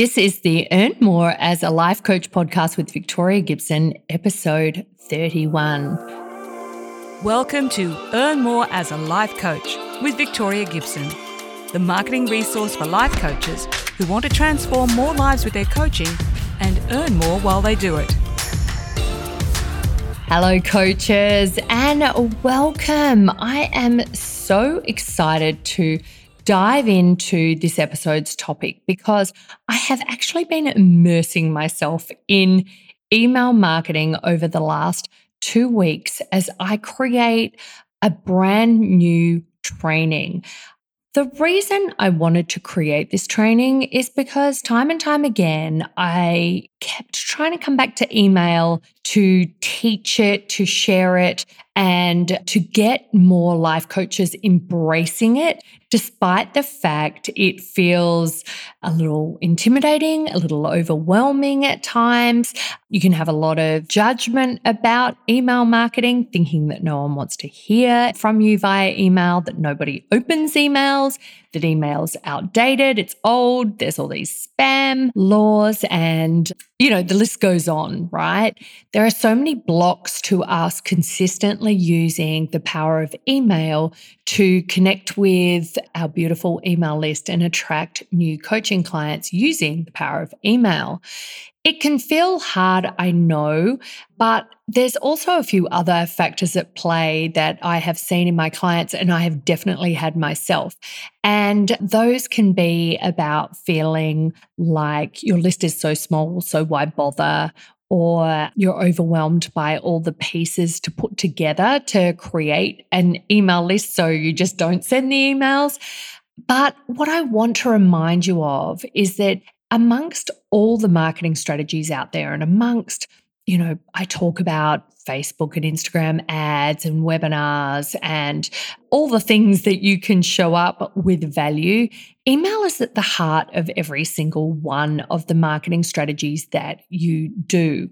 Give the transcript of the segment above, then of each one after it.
This is the Earn More as a Life Coach podcast with Victoria Gibson, episode 31. Welcome to Earn More as a Life Coach with Victoria Gibson, the marketing resource for life coaches who want to transform more lives with their coaching and earn more while they do it. Hello, coaches, and welcome. I am so excited to dive into this episode's topic because I have actually been immersing myself in email marketing over the last 2 weeks as I create a brand new training. The reason I wanted to create this training is because time and time again, I kept trying to come back to email to teach it, to share it, and to get more life coaches embracing it, despite the fact it feels a little intimidating, a little overwhelming at times. You can have a lot of judgment about email marketing, thinking that no one wants to hear from you via email, that nobody opens emails, that email's outdated, it's old, there's all these spam laws, and the list goes on, right? There are so many blocks to us consistently using the power of email to connect with our beautiful email list and attract new coaching clients using the power of email. It can feel hard, I know, but there's also a few other factors at play that I have seen in my clients and I have definitely had myself. And those can be about feeling like your list is so small, so why bother? Or you're overwhelmed by all the pieces to put together to create an email list, so you just don't send the emails. But what I want to remind you of is that amongst all the marketing strategies out there and amongst, I talk about Facebook and Instagram ads and webinars and all the things that you can show up with value, email is at the heart of every single one of the marketing strategies that you do.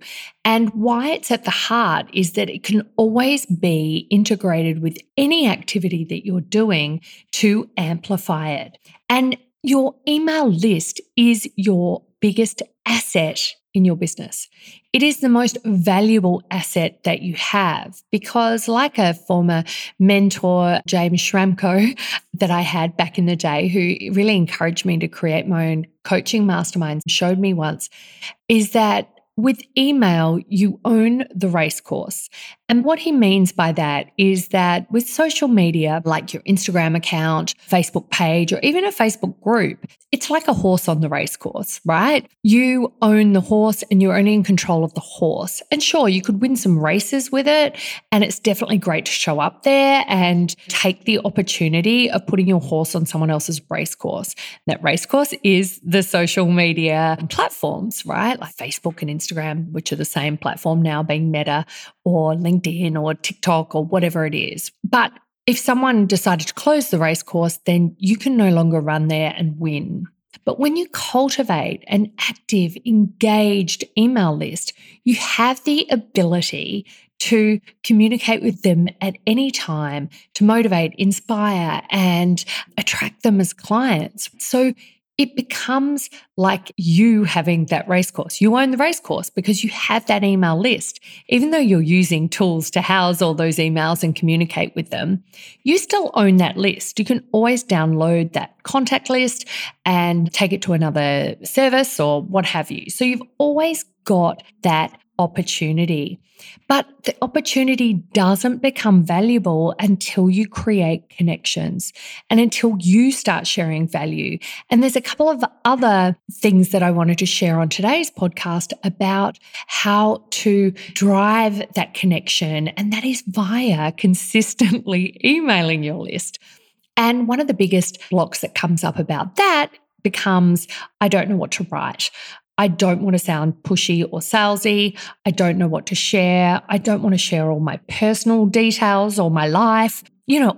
And why it's at the heart is that it can always be integrated with any activity that you're doing to amplify it. And your email list is your biggest asset in your business. It is the most valuable asset that you have because, like a former mentor, James Shramko, that I had back in the day, who really encouraged me to create my own coaching masterminds, showed me once, is that with email, you own the race course. And what he means by that is that with social media, like your Instagram account, Facebook page, or even a Facebook group, it's like a horse on the race course, right? You own the horse and you're only in control of the horse. And sure, you could win some races with it, and it's definitely great to show up there and take the opportunity of putting your horse on someone else's race course. And that race course is the social media platforms, right? Like Facebook and Instagram, which are the same platform now, being Meta, or LinkedIn or TikTok or whatever it is. But if someone decided to close the race course, then you can no longer run there and win. But when you cultivate an active, engaged email list, you have the ability to communicate with them at any time, to motivate, inspire, and attract them as clients. So it becomes like you having that race course. You own the race course because you have that email list. Even though you're using tools to house all those emails and communicate with them, you still own that list. You can always download that contact list and take it to another service or what have you. So you've always got that opportunity. But the opportunity doesn't become valuable until you create connections and until you start sharing value. And there's a couple of other things that I wanted to share on today's podcast about how to drive that connection, and that is via consistently emailing your list. And one of the biggest blocks that comes up about that becomes, I don't know what to write. I don't want to sound pushy or salesy. I don't know what to share. I don't want to share all my personal details or my life.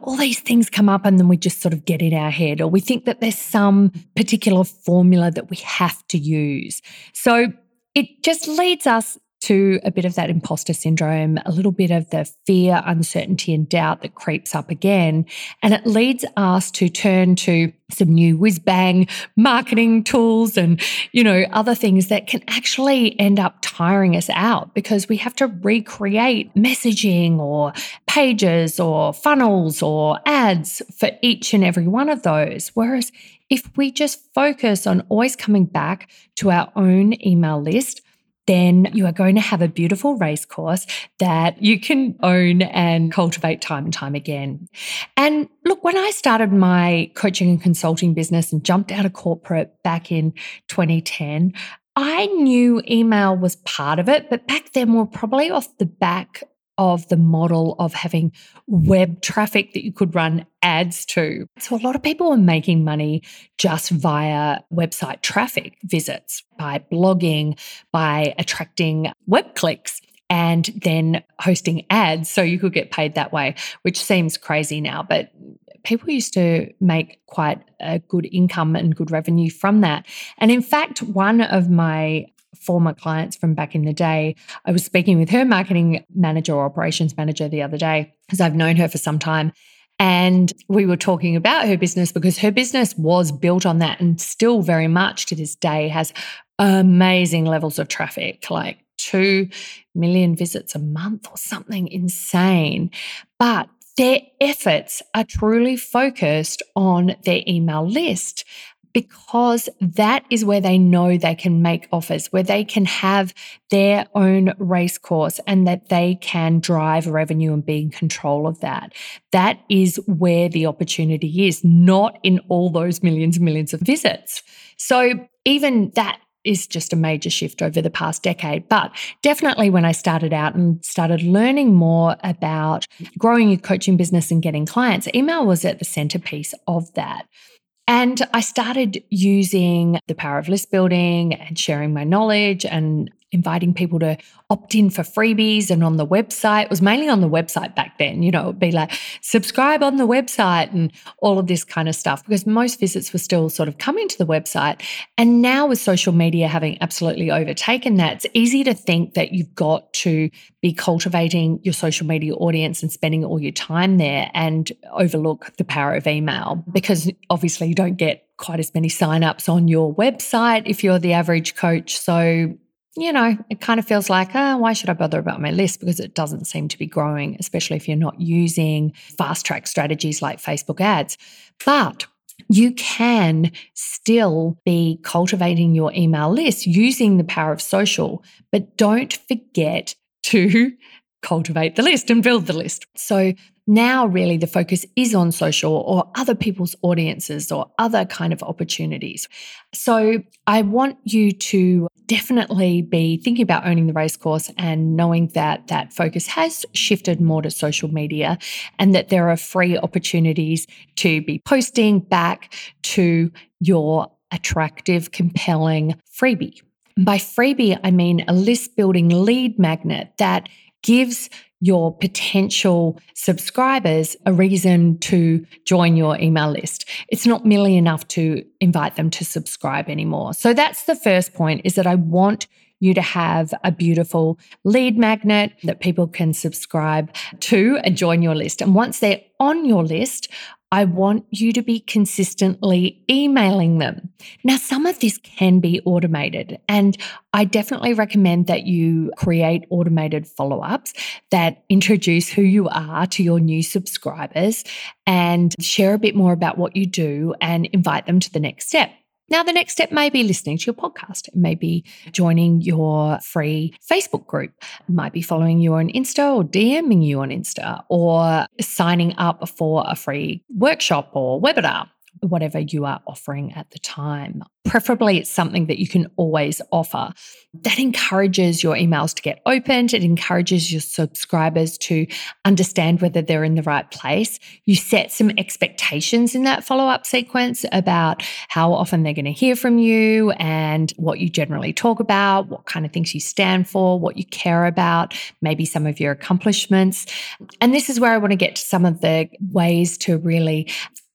All these things come up and then we just sort of get in our head, or we think that there's some particular formula that we have to use. So it just leads us to a bit of that imposter syndrome, a little bit of the fear, uncertainty, and doubt that creeps up again. And it leads us to turn to some new whiz-bang marketing tools and, other things that can actually end up tiring us out because we have to recreate messaging or pages or funnels or ads for each and every one of those. Whereas if we just focus on always coming back to our own email list, then you are going to have a beautiful race course that you can own and cultivate time and time again. And look, when I started my coaching and consulting business and jumped out of corporate back in 2010, I knew email was part of it, but back then we were probably off the back of the model of having web traffic that you could run ads to. So a lot of people were making money just via website traffic visits, by blogging, by attracting web clicks, and then hosting ads so you could get paid that way, which seems crazy now, but people used to make quite a good income and good revenue from that. And in fact, one of my former clients from back in the day, I was speaking with her marketing manager or operations manager the other day, because I've known her for some time, and we were talking about her business because her business was built on that and still very much to this day has amazing levels of traffic, like 2 million visits a month or something insane. But their efforts are truly focused on their email list, because that is where they know they can make offers, where they can have their own race course and that they can drive revenue and be in control of that. That is where the opportunity is, not in all those millions and millions of visits. So even that is just a major shift over the past decade. But definitely when I started out and started learning more about growing your coaching business and getting clients, email was at the centerpiece of that. And I started using the power of list building and sharing my knowledge and inviting people to opt in for freebies and on the website. It was mainly on the website back then. It would be like, subscribe on the website and all of this kind of stuff, because most visits were still sort of coming to the website. And now with social media having absolutely overtaken that, it's easy to think that you've got to be cultivating your social media audience and spending all your time there and overlook the power of email, because obviously you don't get quite as many signups on your website if you're the average coach. So, it kind of feels like, why should I bother about my list? Because it doesn't seem to be growing, especially if you're not using fast track strategies like Facebook ads. But you can still be cultivating your email list using the power of social, but don't forget to cultivate the list and build the list. So now really the focus is on social or other people's audiences or other kind of opportunities. So I want you to definitely be thinking about owning the race course and knowing that that focus has shifted more to social media and that there are free opportunities to be posting back to your attractive, compelling freebie. By freebie, I mean a list-building lead magnet that gives your potential subscribers a reason to join your email list. It's not merely enough to invite them to subscribe anymore. So that's the first point, is that I want you to have a beautiful lead magnet that people can subscribe to and join your list. And once they're on your list, I want you to be consistently emailing them. Now, some of this can be automated, and I definitely recommend that you create automated follow-ups that introduce who you are to your new subscribers and share a bit more about what you do and invite them to the next step. Now, the next step may be listening to your podcast. It may be joining your free Facebook group. It might be following you on Insta or DMing you on Insta or signing up for a free workshop or webinar, whatever you are offering at the time. Preferably it's something that you can always offer. That encourages your emails to get opened. It encourages your subscribers to understand whether they're in the right place. You set some expectations in that follow-up sequence about how often they're going to hear from you and what you generally talk about, what kind of things you stand for, what you care about, maybe some of your accomplishments. And this is where I want to get to some of the ways to really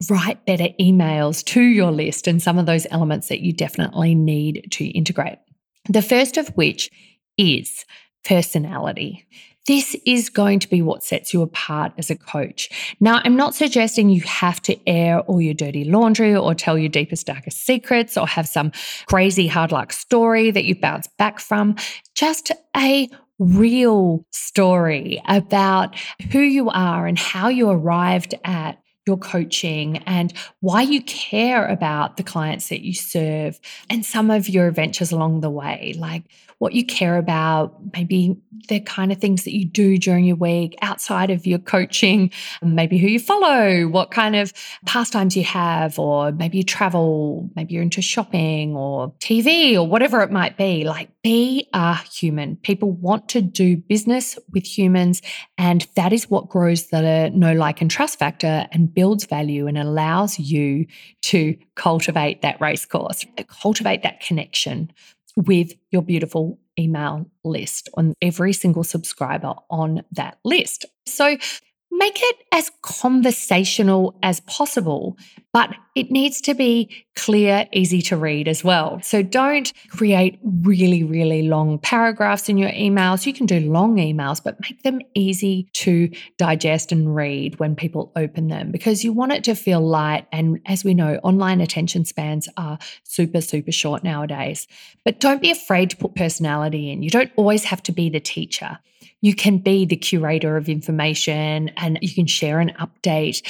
write better emails to your list and some of those elements that you definitely need to integrate. The first of which is personality. This is going to be what sets you apart as a coach. Now, I'm not suggesting you have to air all your dirty laundry or tell your deepest, darkest secrets or have some crazy hard luck story that you bounce back from. Just a real story about who you are and how you arrived at your coaching and why you care about the clients that you serve and some of your adventures along the way, like what you care about, maybe the kind of things that you do during your week outside of your coaching, maybe who you follow, what kind of pastimes you have, or maybe you travel, maybe you're into shopping or TV or whatever it might be. Like, be a human. People want to do business with humans, and that is what grows the know, like, and trust factor and builds value and allows you to cultivate that race course, cultivate that connection with your beautiful email list on every single subscriber on that list. So make it as conversational as possible, but it needs to be clear, easy to read as well. So don't create really, really long paragraphs in your emails. You can do long emails, but make them easy to digest and read when people open them, because you want it to feel light. And as we know, online attention spans are super, super short nowadays. But don't be afraid to put personality in. You don't always have to be the teacher. You can be the curator of information, and you can share an update.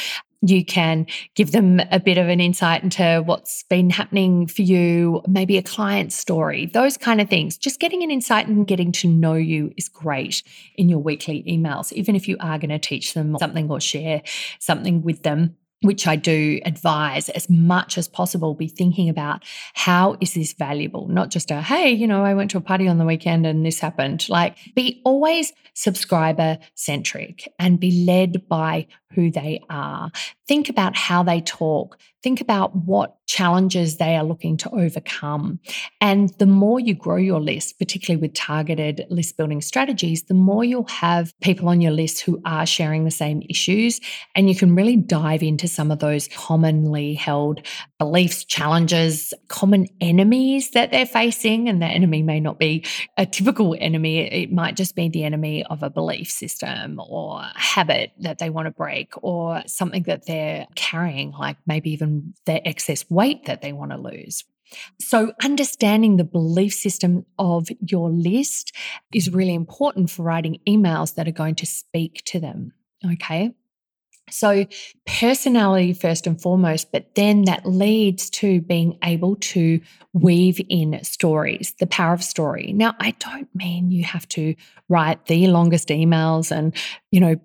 You can give them a bit of an insight into what's been happening for you, maybe a client story, those kind of things. Just getting an insight and getting to know you is great in your weekly emails, even if you are going to teach them something or share something with them, which I do advise as much as possible. Be thinking about, how is this valuable? Not just a, hey, you know, I went to a party on the weekend and this happened. Like, be always subscriber-centric and be led by who they are. Think about how they talk. Think about what challenges they are looking to overcome. And the more you grow your list, particularly with targeted list building strategies, the more you'll have people on your list who are sharing the same issues. And you can really dive into some of those commonly held beliefs, challenges, common enemies that they're facing. And that enemy may not be a typical enemy. It might just be the enemy of a belief system or a habit that they want to break, or something that they're carrying, like maybe even their excess weight that they want to lose. So understanding the belief system of your list is really important for writing emails that are going to speak to them, okay? So personality first and foremost, but then that leads to being able to weave in stories, the power of story. Now, I don't mean you have to write the longest emails and, you know,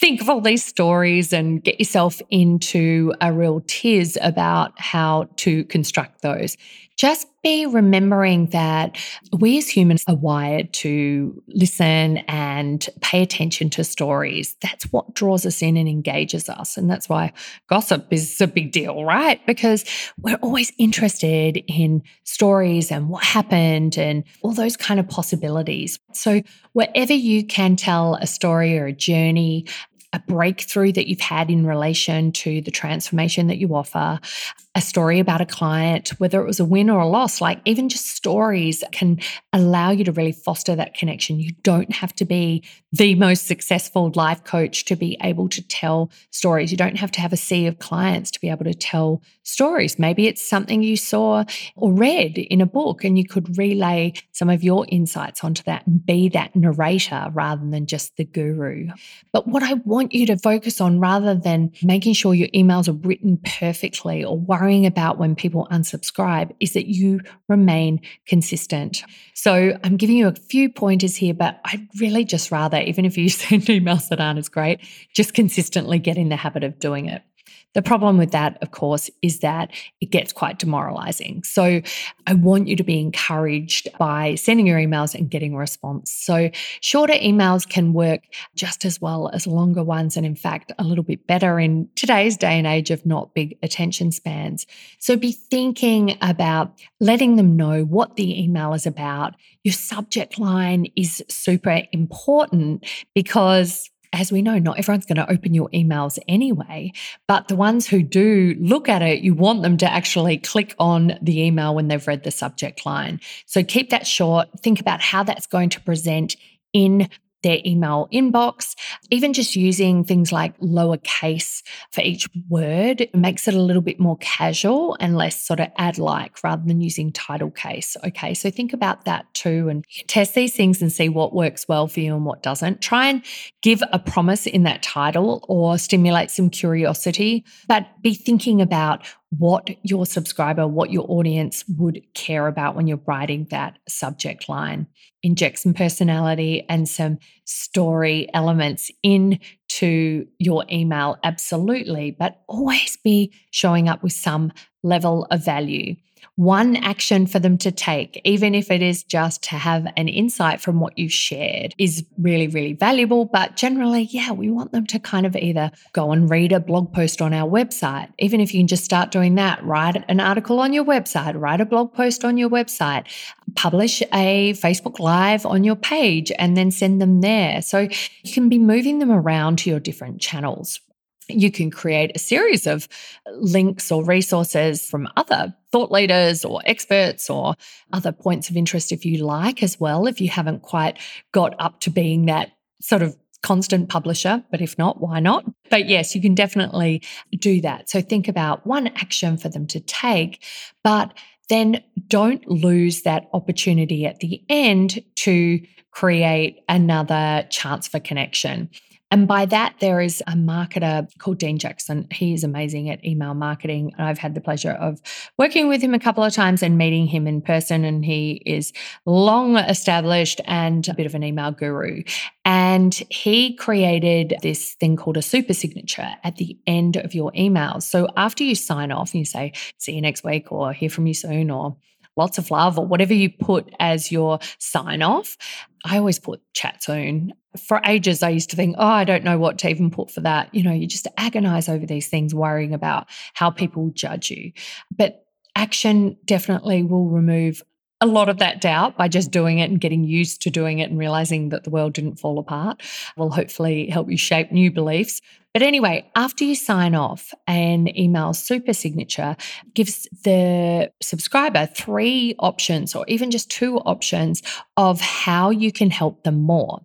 think of all these stories and get yourself into a real tiz about how to construct those. Just be remembering that we as humans are wired to listen and pay attention to stories. That's what draws us in and engages us. And that's why gossip is a big deal, right? Because we're always interested in stories and what happened and all those kind of possibilities. So wherever you can tell a story or a journey, a breakthrough that you've had in relation to the transformation that you offer, a story about a client, whether it was a win or a loss, like even just stories can allow you to really foster that connection. You don't have to be the most successful life coach to be able to tell stories. You don't have to have a sea of clients to be able to tell stories. Maybe it's something you saw or read in a book, and you could relay some of your insights onto that and be that narrator rather than just the guru. But what I want you to focus on, rather than making sure your emails are written perfectly or worrying about when people unsubscribe, is that you remain consistent. So I'm giving you a few pointers here, but I'd really just rather, even if you send emails that aren't as great, just consistently get in the habit of doing it. The problem with that, of course, is that it gets quite demoralizing. So I want you to be encouraged by sending your emails and getting a response. So shorter emails can work just as well as longer ones, and in fact, a little bit better in today's day and age of not big attention spans. So be thinking about letting them know what the email is about. Your subject line is super important, because as we know, not everyone's going to open your emails anyway, but the ones who do look at it, you want them to actually click on the email when they've read the subject line. So keep that short. Think about how that's going to present in their email inbox. Even just using things like lowercase for each word makes it a little bit more casual and less sort of ad-like rather than using title case. Okay, so think about that too and test these things and see what works well for you and what doesn't. Try and give a promise in that title or stimulate some curiosity, but be thinking about what your subscriber, what your audience would care about when you're writing that subject line. Inject some personality and some story elements into your email, absolutely, but always be showing up with some level of value. One action for them to take, even if it is just to have an insight from what you've shared, is really, really valuable. But generally, yeah, we want them to kind of either go and read a blog post on our website. Even if you can just start doing that, write an article on your website, write a blog post on your website, publish a Facebook Live on your page, and then send them there. So you can be moving them around to your different channels. You can create a series of links or resources from other thought leaders or experts or other points of interest if you like as well, if you haven't quite got up to being that sort of constant publisher, but if not, why not? But yes, you can definitely do that. So think about one action for them to take, but then don't lose that opportunity at the end to create another chance for connection. And by that, there is a marketer called Dean Jackson. He is amazing at email marketing. I've had the pleasure of working with him a couple of times and meeting him in person, and he is long established and a bit of an email guru. And he created this thing called a super signature at the end of your email. So after you sign off and you say, see you next week or hear from you soon or lots of love or whatever you put as your sign off, I always put chat soon. For ages, I used to think, I don't know what to even put for that. You know, you just agonize over these things, worrying about how people judge you. But action definitely will remove a lot of that doubt by just doing it and getting used to doing it and realizing that the world didn't fall apart. Will hopefully help you shape new beliefs. But anyway, after you sign off, an email super signature gives the subscriber three options or even just two options of how you can help them more.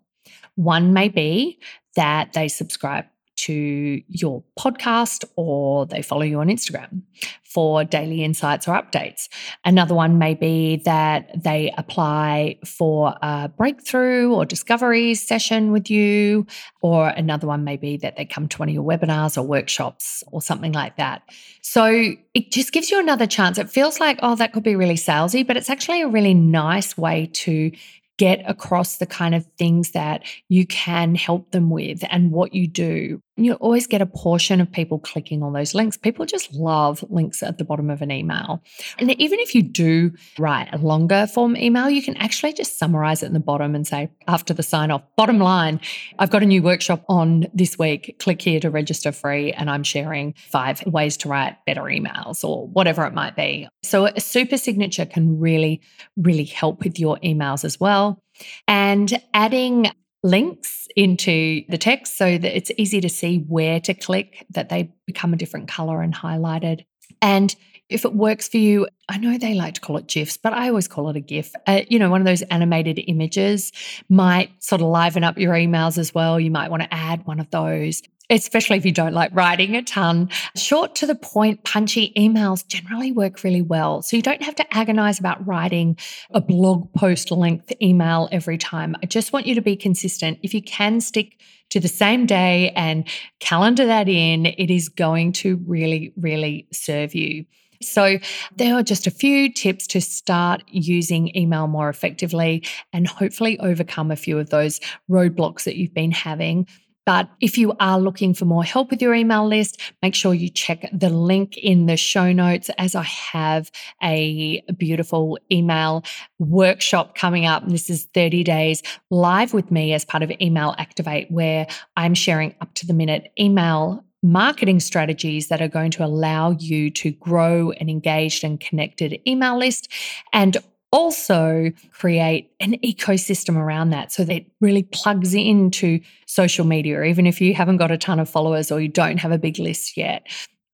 One may be that they subscribe to your podcast or they follow you on Instagram for daily insights or updates. Another one may be that they apply for a breakthrough or discovery session with you, or another one may be that they come to one of your webinars or workshops or something like that. So it just gives you another chance. It feels like, that could be really salesy, but it's actually a really nice way to get across the kind of things that you can help them with and what you do. You'll always get a portion of people clicking on those links. People just love links at the bottom of an email. And even if you do write a longer form email, you can actually just summarize it in the bottom and say, after the sign off, bottom line, I've got a new workshop on this week. Click here to register free, and I'm sharing 5 ways to write better emails or whatever it might be. So a super signature can really, really help with your emails as well. And adding links into the text so that it's easy to see where to click, that they become a different color and highlighted. And if it works for you, I know they like to call it GIFs, but I always call it a GIF. One of those animated images might sort of liven up your emails as well. You might want to add one of those, especially if you don't like writing a ton. Short to the point, punchy emails generally work really well. So you don't have to agonize about writing a blog post length email every time. I just want you to be consistent. If you can stick to the same day and calendar that in, it is going to really, really serve you. So there are just a few tips to start using email more effectively and hopefully overcome a few of those roadblocks that you've been having. But if you are looking for more help with your email list, make sure you check the link in the show notes, as I have a beautiful email workshop coming up. This is 30 days live with me as part of Email Activate, where I'm sharing up to the minute email marketing strategies that are going to allow you to grow an engaged and connected email list, and also create an ecosystem around that so that it really plugs into social media, even if you haven't got a ton of followers or you don't have a big list yet.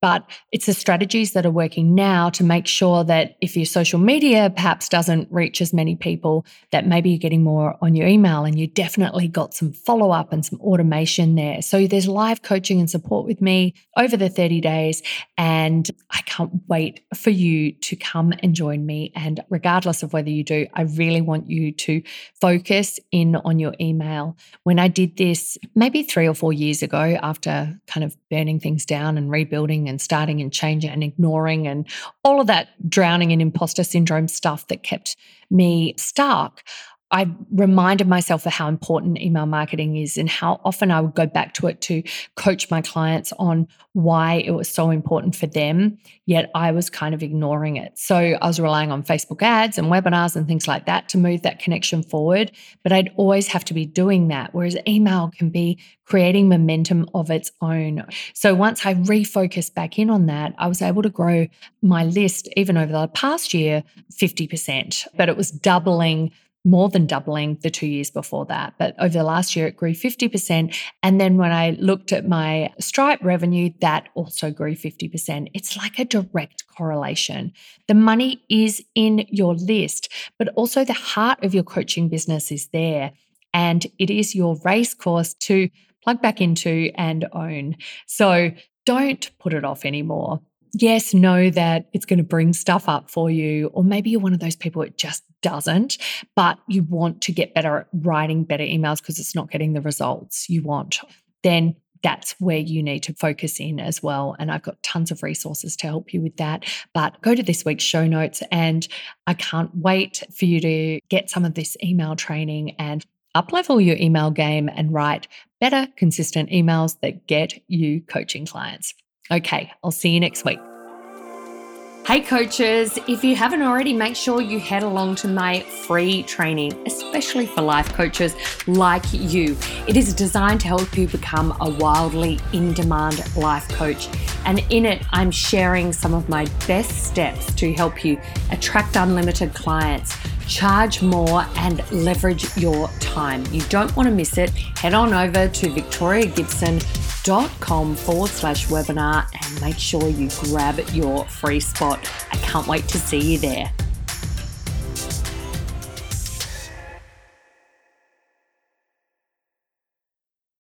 But it's the strategies that are working now to make sure that if your social media perhaps doesn't reach as many people, that maybe you're getting more on your email, and you definitely got some follow-up and some automation there. So there's live coaching and support with me over the 30 days, and I can't wait for you to come and join me. And regardless of whether you do, I really want you to focus in on your email. When I did this maybe 3 or 4 years ago, after kind of burning things down and rebuilding and starting and changing and ignoring and all of that drowning in imposter syndrome stuff that kept me stuck, I reminded myself of how important email marketing is and how often I would go back to it to coach my clients on why it was so important for them, yet I was kind of ignoring it. So I was relying on Facebook ads and webinars and things like that to move that connection forward, but I'd always have to be doing that, whereas email can be creating momentum of its own. So once I refocused back in on that, I was able to grow my list, even over the past year, 50%, but it was more than doubling the 2 years before that. But over the last year, it grew 50%. And then when I looked at my Stripe revenue, that also grew 50%. It's like a direct correlation. The money is in your list, but also the heart of your coaching business is there. And it is your race course to plug back into and own. So don't put it off anymore. Yes, know that it's going to bring stuff up for you, or maybe you're one of those people it just doesn't, but you want to get better at writing better emails because it's not getting the results you want. Then that's where you need to focus in as well. And I've got tons of resources to help you with that. But go to this week's show notes, and I can't wait for you to get some of this email training and up-level your email game and write better, consistent emails that get you coaching clients. Okay, I'll see you next week. Hey coaches, if you haven't already, make sure you head along to my free training, especially for life coaches like you. It is designed to help you become a wildly in-demand life coach. And in it, I'm sharing some of my best steps to help you attract unlimited clients, charge more, and leverage your time. You don't want to miss it. Head on over to victoriagibson.com/webinar and make sure you grab your free spot. I can't wait to see you there.